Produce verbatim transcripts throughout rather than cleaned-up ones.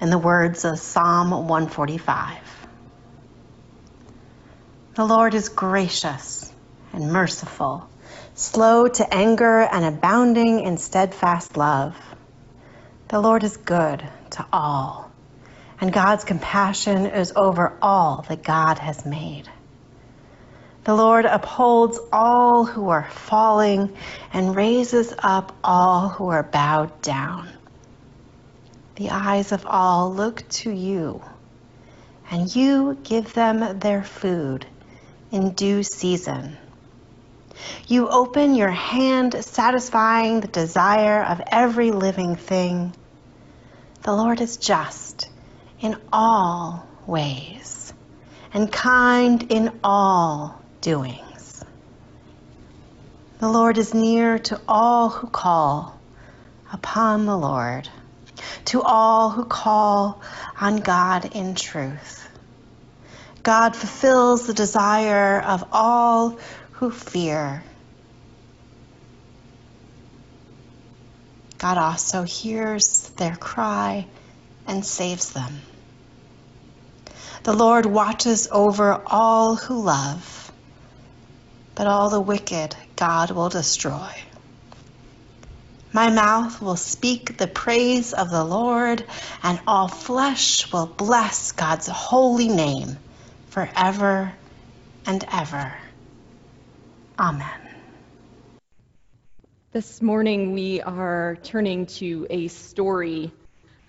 in the words of Psalm one forty-five. The Lord is gracious and merciful, slow to anger and abounding in steadfast love. The Lord is good to all, and God's compassion is over all that God has made. The Lord upholds all who are falling and raises up all who are bowed down. The eyes of all look to you, and you give them their food in due season. You open your hand, satisfying the desire of every living thing. The Lord is just in all ways and kind in all doings. The Lord is near to all who call upon the Lord, to all who call on God in truth. God fulfills the desire of all who fear. God also hears their cry and saves them. The Lord watches over all who love, but all the wicked God will destroy. My mouth will speak the praise of the Lord, and all flesh will bless God's holy name forever and ever. Amen. This morning we are turning to a story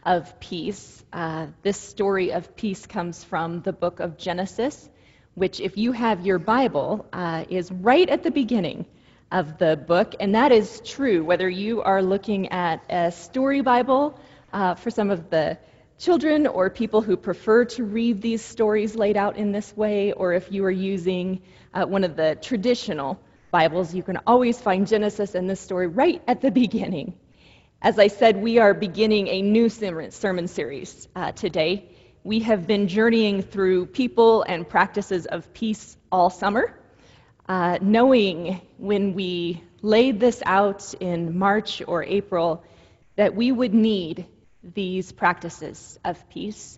of peace. Uh, this story of peace comes from the book of Genesis, which, if you have your Bible, uh, is right at the beginning of the book, and that is true whether you are looking at a story Bible uh, for some of the children or people who prefer to read these stories laid out in this way, or if you are using uh, one of the traditional Bibles. You can always find Genesis and this story right at the beginning. As I said, we are beginning a new sermon series uh, today. We have been journeying through people and practices of peace all summer. Uh, knowing when we laid this out in March or April that we would need these practices of peace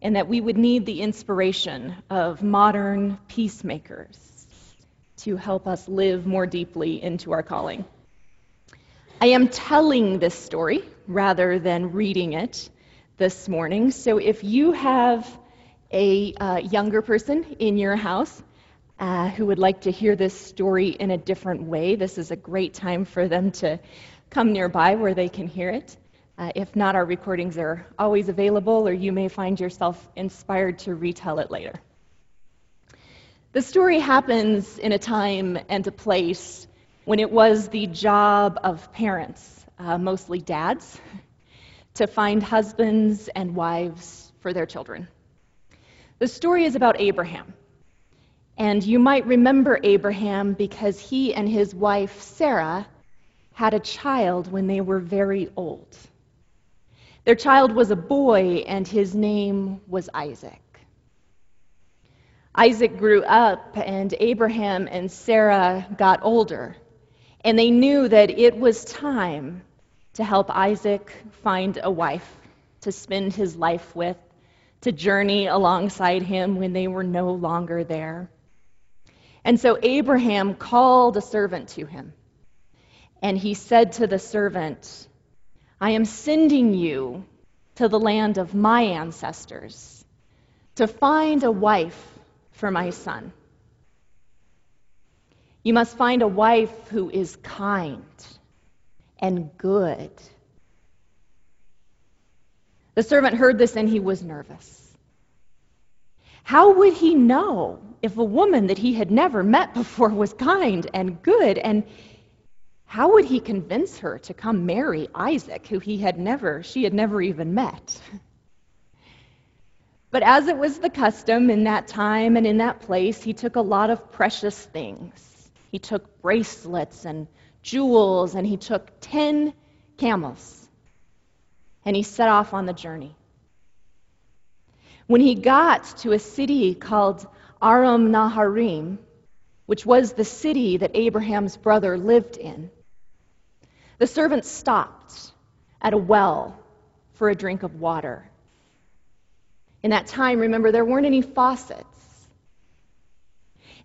and that we would need the inspiration of modern peacemakers to help us live more deeply into our calling. I am telling this story rather than reading it this morning, so if you have a uh, younger person in your house Uh, who would like to hear this story in a different way, this is a great time for them to come nearby where they can hear it. Uh, if not, our recordings are always available, or you may find yourself inspired to retell it later. The story happens in a time and a place when it was the job of parents, uh, mostly dads, to find husbands and wives for their children. The story is about Abraham. And you might remember Abraham because he and his wife, Sarah, had a child when they were very old. Their child was a boy, and his name was Isaac. Isaac grew up, and Abraham and Sarah got older, and they knew that it was time to help Isaac find a wife to spend his life with, to journey alongside him when they were no longer there. And so Abraham called a servant to him, and he said to the servant, "I am sending you to the land of my ancestors to find a wife for my son. You must find a wife who is kind and good." The servant heard this and he was nervous. How would he know if a woman that he had never met before was kind and good? And how would he convince her to come marry Isaac, who he had never, she had never even met? But as it was the custom in that time and in that place, he took a lot of precious things. He took bracelets and jewels, and he took ten camels, and he set off on the journey. When he got to a city called Aram Naharim, which was the city that Abraham's brother lived in, the servant stopped at a well for a drink of water. In that time, remember, there weren't any faucets.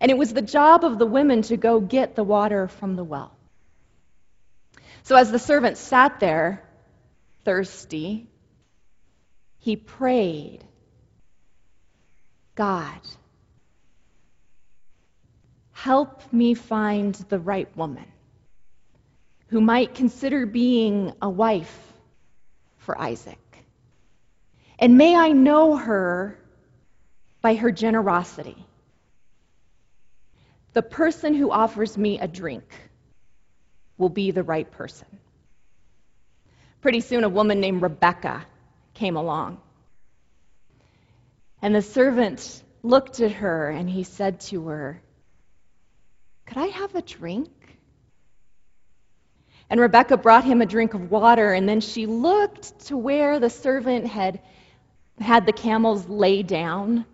And it was the job of the women to go get the water from the well. So as the servant sat there, thirsty, he prayed, God, help me find the right woman who might consider being a wife for Isaac. And may I know her by her generosity, the person who offers me a drink will be the right person. Pretty soon a woman named Rebecca came along. And the servant looked at her and he said to her, could I have a drink? And Rebecca brought him a drink of water, and then she looked to where the servant had had the camels lay down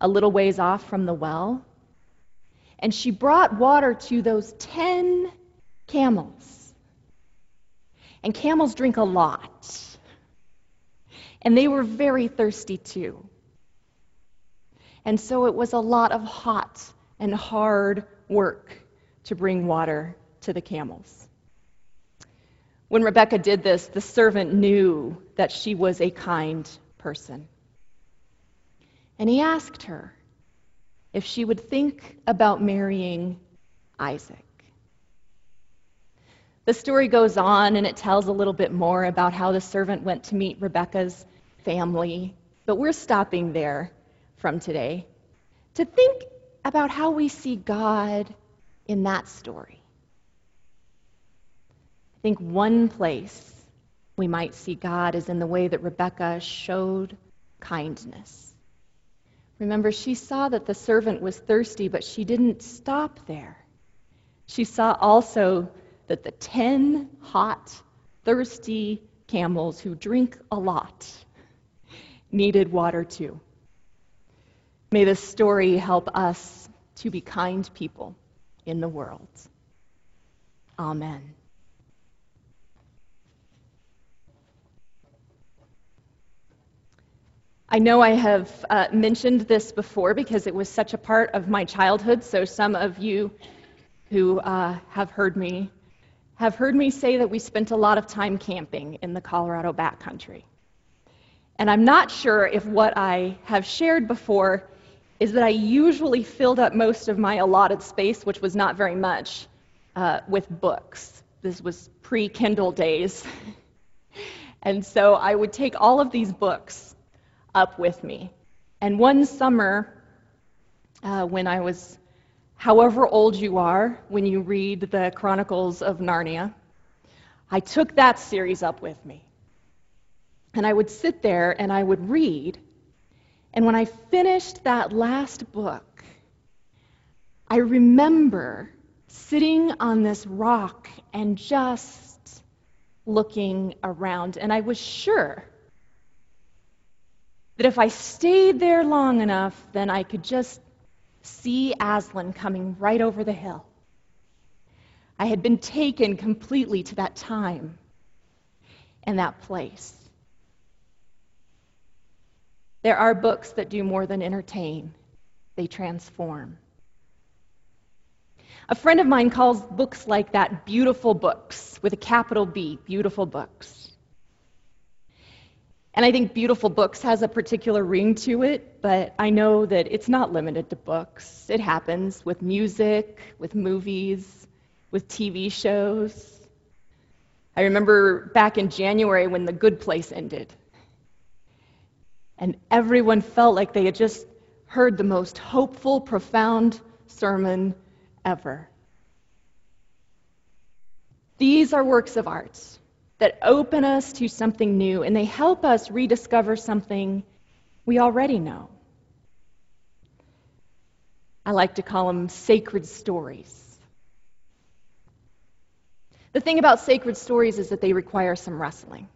a little ways off from the well, and she brought water to those ten camels. And camels drink a lot, and they were very thirsty too. And so it was a lot of hot and hard work to bring water to the camels. When Rebecca did this, the servant knew that she was a kind person. And he asked her if she would think about marrying Isaac. The story goes on, and it tells a little bit more about how the servant went to meet Rebecca's family, but we're stopping there from today to think about how we see God in that story. I think one place we might see God is in the way that Rebecca showed kindness. Remember, she saw that the servant was thirsty, but she didn't stop there. She saw also that the ten hot, thirsty camels who drink a lot needed water too. May this story help us to be kind people in the world. Amen. I know I have uh, mentioned this before because it was such a part of my childhood, so some of you who uh, have heard me have heard me say that we spent a lot of time camping in the Colorado backcountry. And I'm not sure if what I have shared before is that I usually filled up most of my allotted space, which was not very much, uh, with books. This was pre-Kindle days. And so I would take all of these books up with me. And one summer, uh, when I was however old you are when you read the Chronicles of Narnia, I took that series up with me. And I would sit there and I would read. And when I finished that last book, I remember sitting on this rock and just looking around. And I was sure that if I stayed there long enough, then I could just see Aslan coming right over the hill. I had been taken completely to that time and that place. There are books that do more than entertain. They transform. A friend of mine calls books like that beautiful books, with a capital B, beautiful books. And I think beautiful books has a particular ring to it, but I know that it's not limited to books. It happens with music, with movies, with T V shows. I remember back in January when The Good Place ended, and everyone felt like they had just heard the most hopeful, profound sermon ever. These are works of art that open us to something new, and they help us rediscover something we already know. I like to call them sacred stories. The thing about sacred stories is that they require some wrestling.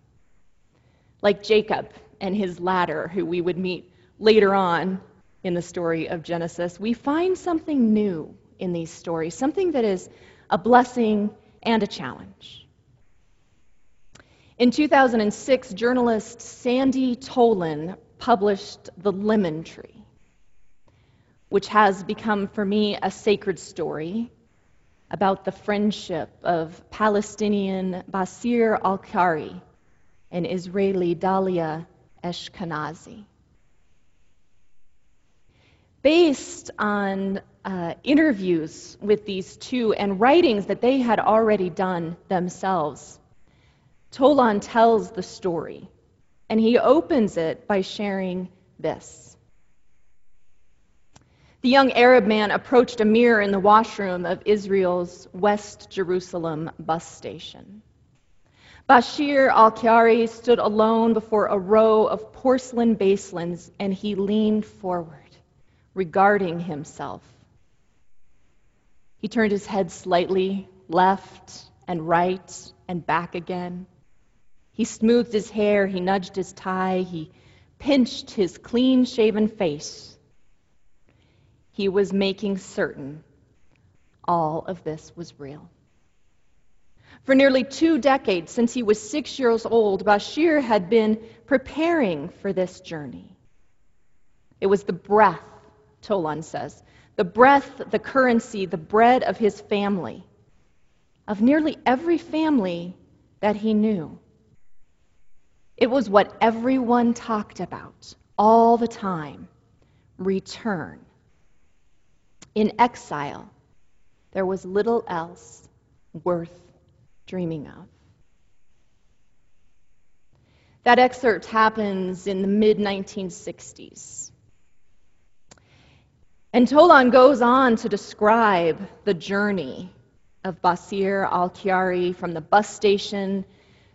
Like Jacob and his ladder, who we would meet later on in the story of Genesis, we find something new in these stories, something that is a blessing and a challenge. In two thousand six, journalist Sandy Tolan published The Lemon Tree, which has become for me a sacred story about the friendship of Palestinian Bashir Al-Khairi and Israeli Dalia Ashkenazi. Based on uh, interviews with these two and writings that they had already done themselves, Tolan tells the story, and he opens it by sharing this. The young Arab man approached a mirror in the washroom of Israel's West Jerusalem bus station. Bashir Al-Khairi stood alone before a row of porcelain basins, and he leaned forward, regarding himself. He turned his head slightly left and right and back again. He smoothed his hair, he nudged his tie, he pinched his clean-shaven face. He was making certain all of this was real. For nearly two decades, since he was six years old, Bashir had been preparing for this journey. It was the breath, Tolan says, the breath, the currency, the bread of his family, of nearly every family that he knew. It was what everyone talked about all the time: return. In exile, there was little else worth dreaming of. That excerpt happens in the mid nineteen sixties. And Tolan goes on to describe the journey of Bashir Al-Khairi from the bus station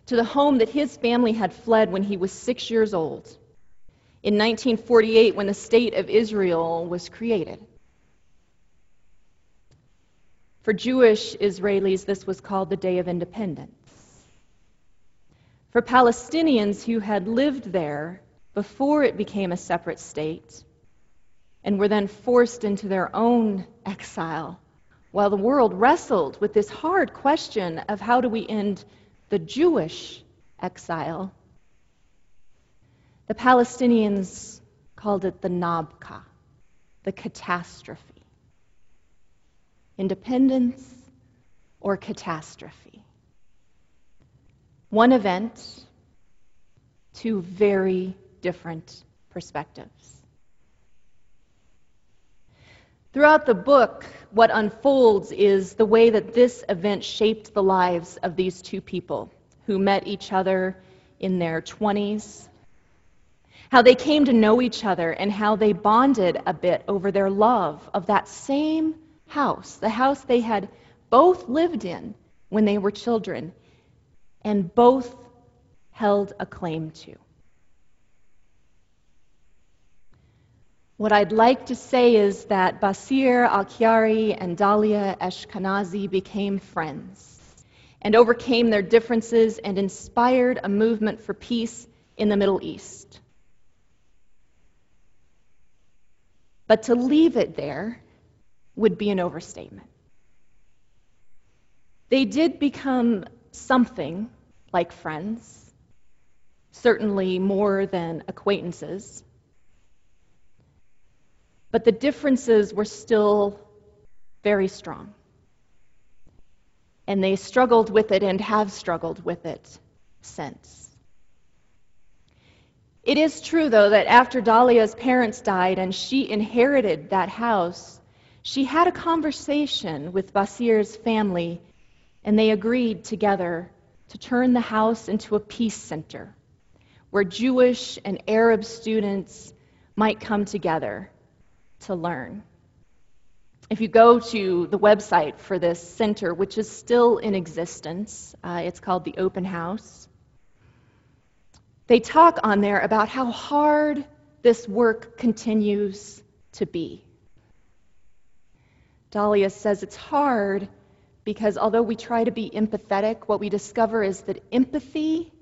to the home that his family had fled when he was six years old, in nineteen forty-eight, when the state of Israel was created. For Jewish Israelis, this was called the Day of Independence. For Palestinians who had lived there before it became a separate state, and were then forced into their own exile, while the world wrestled with this hard question of how do we end the Jewish exile, the Palestinians called it the Nakba, the catastrophe. Independence or catastrophe. One event, two very different perspectives. Throughout the book, what unfolds is the way that this event shaped the lives of these two people who met each other in their twenties, how they came to know each other, and how they bonded a bit over their love of that same house, the house they had both lived in when they were children and both held a claim to. What I'd like to say is that Bashir Al-Khairi and Dalia Ashkenazi became friends and overcame their differences and inspired a movement for peace in the Middle East. But to leave it there would be an overstatement. They did become something like friends, certainly more than acquaintances. But the differences were still very strong. And they struggled with it and have struggled with it since. It is true, though, that after Dalia's parents died and she inherited that house, she had a conversation with Bashir's family, and they agreed together to turn the house into a peace center where Jewish and Arab students might come together to learn. If you go to the website for this center, which is still in existence, uh, it's called the Open House, they talk on there about how hard this work continues to be. Dalia says it's hard because although we try to be empathetic, what we discover is that empathy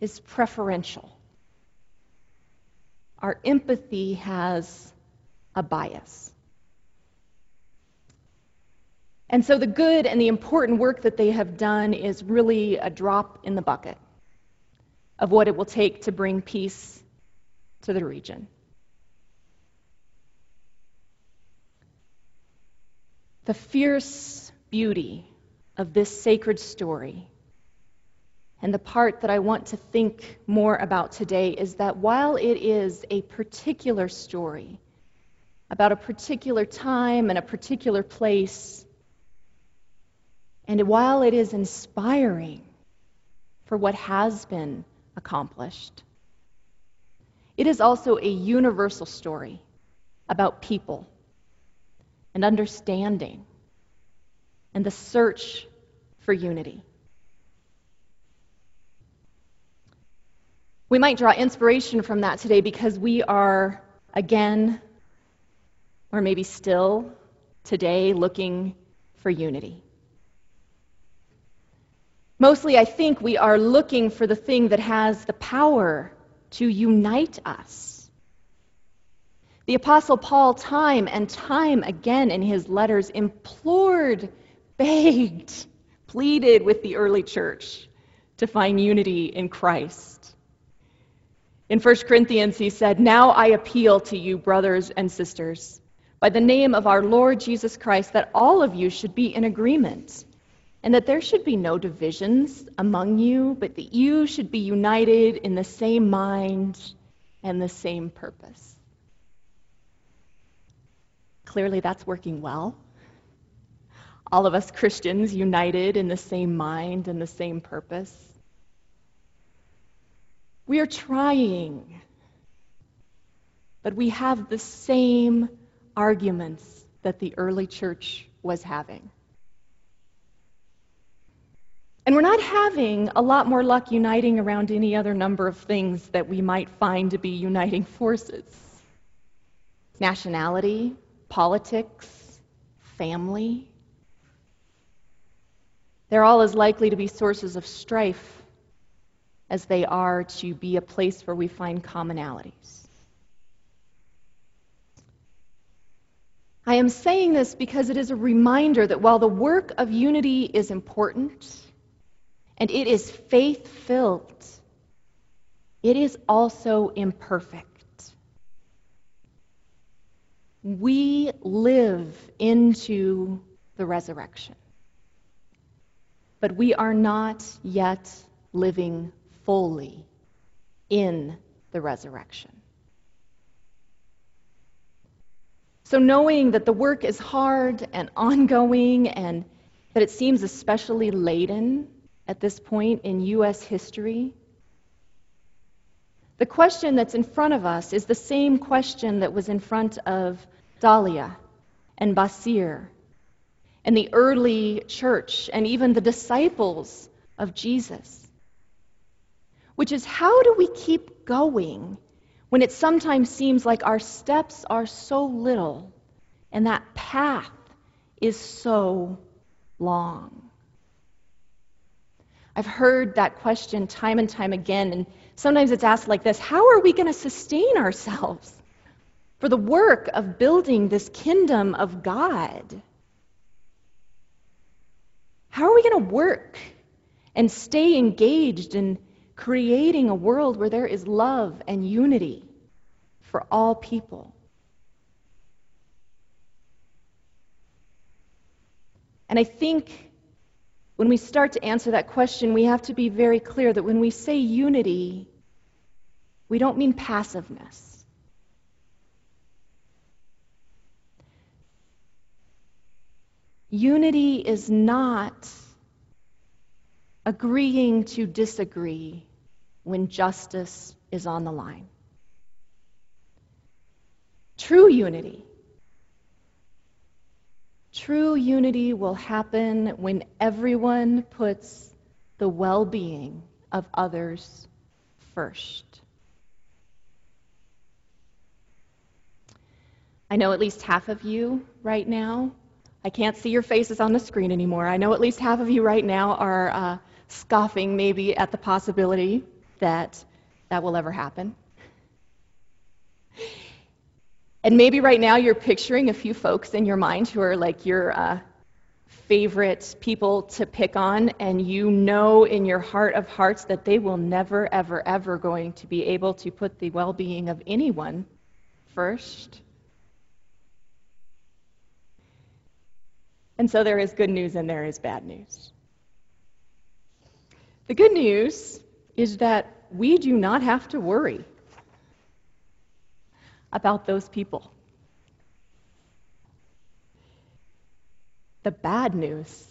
is preferential. Our empathy has a bias. And so the good and the important work that they have done is really a drop in the bucket of what it will take to bring peace to the region. The fierce beauty of this sacred story, and the part that I want to think more about today, is that while it is a particular story about a particular time and a particular place, and while it is inspiring for what has been accomplished, it is also a universal story about people and understanding and the search for unity. We might draw inspiration from that today because we are, again, or maybe still today, looking for unity. Mostly, I think we are looking for the thing that has the power to unite us. The Apostle Paul, time and time again in his letters, implored, begged, pleaded with the early church to find unity in Christ. In First Corinthians, he said, "Now I appeal to you, brothers and sisters, by the name of our Lord Jesus Christ, that all of you should be in agreement, and that there should be no divisions among you, but that you should be united in the same mind and the same purpose." Clearly, that's working well. All of us Christians united in the same mind and the same purpose. We are trying, but we have the same arguments that the early church was having. And we're not having a lot more luck uniting around any other number of things that we might find to be uniting forces. Nationality, politics, family. They're all as likely to be sources of strife as they are to be a place where we find commonalities. I am saying this because it is a reminder that while the work of unity is important, and it is faith-filled, it is also imperfect. We live into the resurrection, but we are not yet living fully in the resurrection. So knowing that the work is hard and ongoing and that it seems especially laden at this point in U S history, the question that's in front of us is the same question that was in front of Dalia and Bashir and the early church and even the disciples of Jesus, which is, how do we keep going when it sometimes seems like our steps are so little and that path is so long? I've heard that question time and time again, and sometimes it's asked like this: how are we going to sustain ourselves for the work of building this kingdom of God? How are we going to work and stay engaged in creating a world where there is love and unity for all people? And I think when we start to answer that question, we have to be very clear that when we say unity, we don't mean passiveness. Unity is not agreeing to disagree when justice is on the line. True unity True unity will happen when everyone puts the well-being of others first. I know at least half of you right now. I can't see your faces on the screen anymore. I know at least half of you right now are uh, scoffing maybe at the possibility that that will ever happen. And maybe right now you're picturing a few folks in your mind who are like your uh, favorite people to pick on, and you know in your heart of hearts that they will never, ever, ever going to be able to put the well-being of anyone first. And so there is good news and there is bad news. The good news is that we do not have to worry about those people. The bad news,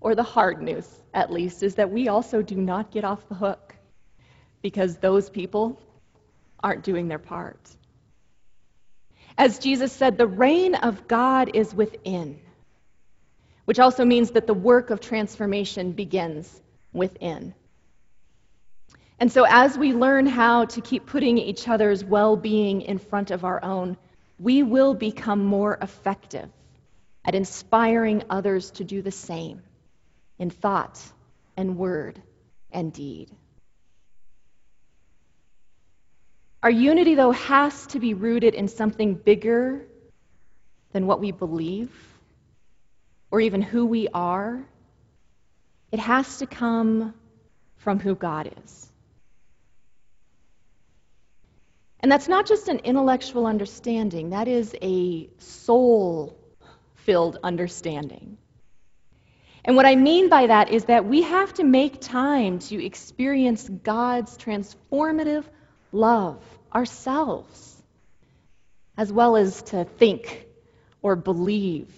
or the hard news at least, is that we also do not get off the hook because those people aren't doing their part. As Jesus said, the reign of God is within, which also means that the work of transformation begins within. And so as we learn how to keep putting each other's well-being in front of our own, we will become more effective at inspiring others to do the same in thought and word and deed. Our unity, though, has to be rooted in something bigger than what we believe or even who we are. It has to come from who God is. And that's not just an intellectual understanding, that is a soul-filled understanding. And what I mean by that is that we have to make time to experience God's transformative love ourselves, as well as to think or believe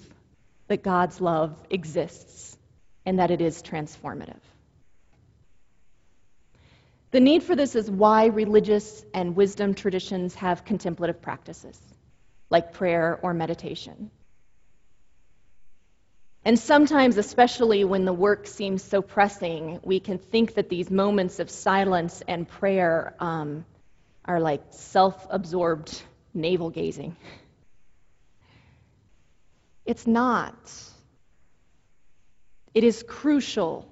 that God's love exists and that it is transformative. The need for this is why religious and wisdom traditions have contemplative practices, like prayer or meditation. And sometimes, especially when the work seems so pressing, we can think that these moments of silence and prayer um, are like self-absorbed navel-gazing. It's not. It is crucial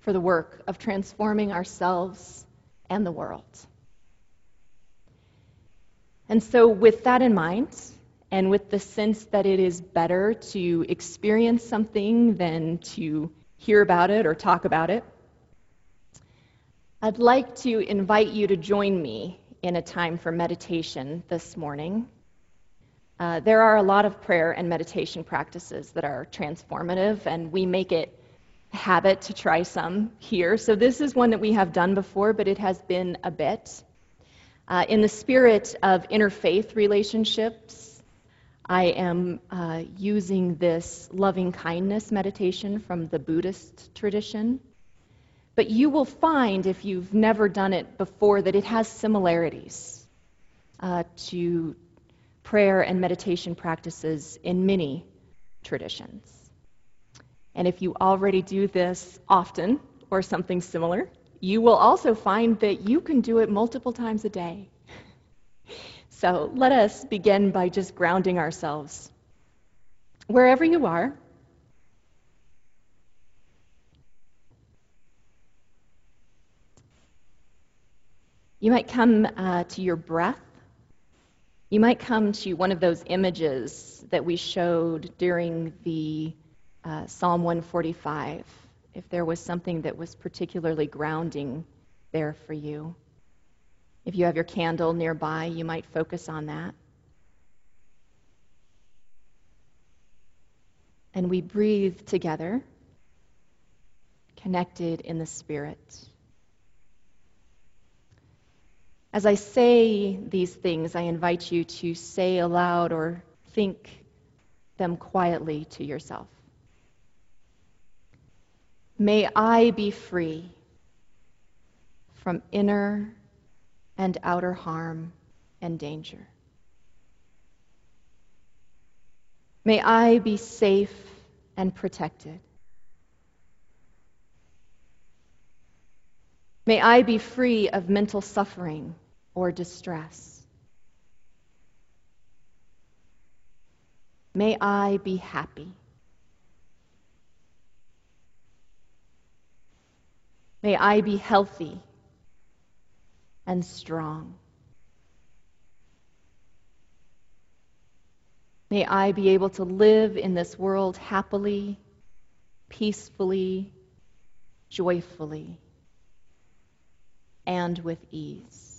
for the work of transforming ourselves and the world. And so with that in mind, and with the sense that it is better to experience something than to hear about it or talk about it, I'd like to invite you to join me in a time for meditation this morning. Uh, there are a lot of prayer and meditation practices that are transformative, and we make it habit to try some here. So this is one that we have done before, but it has been a bit. Uh, in the spirit of interfaith relationships, I am uh, using this loving kindness meditation from the Buddhist tradition. But you will find, if you've never done it before, that it has similarities uh, to prayer and meditation practices in many traditions. And if you already do this often or something similar, you will also find that you can do it multiple times a day. So let us begin by just grounding ourselves. Wherever you are, you might come uh, to your breath. You might come to one of those images that we showed during the Uh, Psalm one forty-five, if there was something that was particularly grounding there for you. If you have your candle nearby, you might focus on that. And we breathe together, connected in the spirit. As I say these things, I invite you to say aloud or think them quietly to yourself. May I be free from inner and outer harm and danger. May I be safe and protected. May I be free of mental suffering or distress. May I be happy. May I be healthy and strong. May I be able to live in this world happily, peacefully, joyfully, and with ease.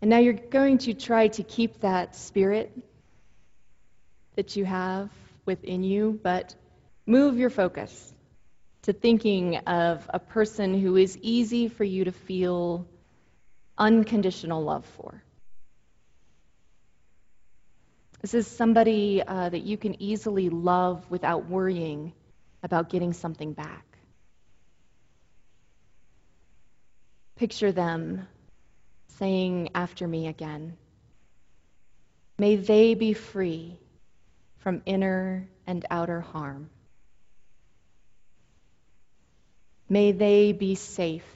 And now you're going to try to keep that spirit that you have within you, but move your focus to thinking of a person who is easy for you to feel unconditional love for. This is somebody uh, that you can easily love without worrying about getting something back. Picture them saying after me again, "May they be free from inner and outer harm. May they be safe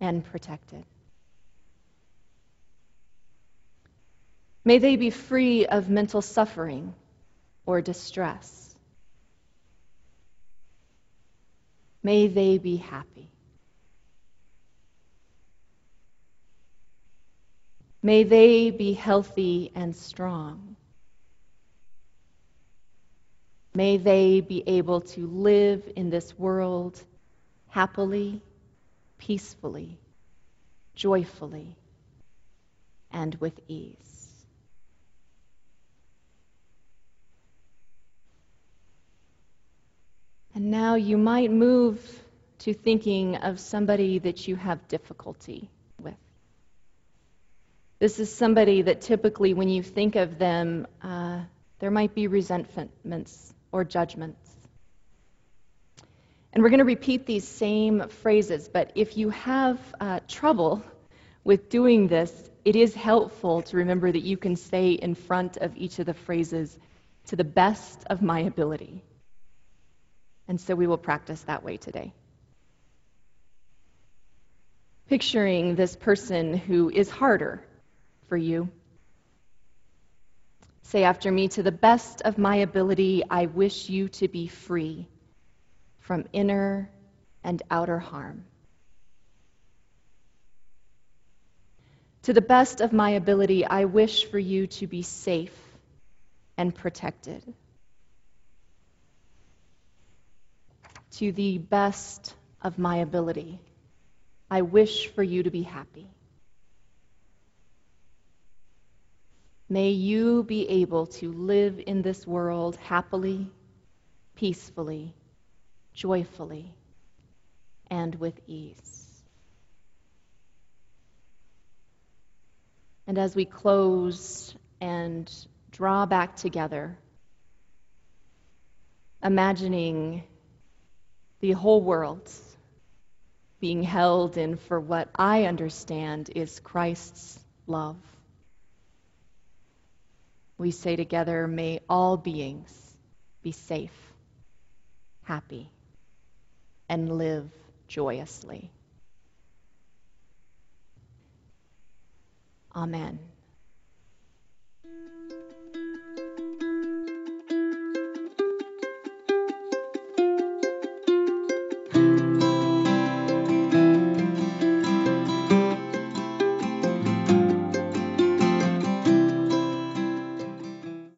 and protected. May they be free of mental suffering or distress. May they be happy. May they be healthy and strong. May they be able to live in this world happily, peacefully, joyfully, and with ease." And now you might move to thinking of somebody that you have difficulty with. This is somebody that typically when you think of them, uh, there might be resentments or judgments. And we're going to repeat these same phrases, but if you have uh, trouble with doing this, it is helpful to remember that you can say in front of each of the phrases, "to the best of my ability." And so we will practice that way today. Picturing this person who is harder for you. Say after me, "To the best of my ability, I wish you to be free from inner and outer harm. To the best of my ability, I wish for you to be safe and protected. To the best of my ability, I wish for you to be happy. May you be able to live in this world happily, peacefully, joyfully, and with ease." And as we close and draw back together, imagining the whole world being held in for what I understand is Christ's love, we say together, "May all beings be safe, happy, and live joyously." Amen.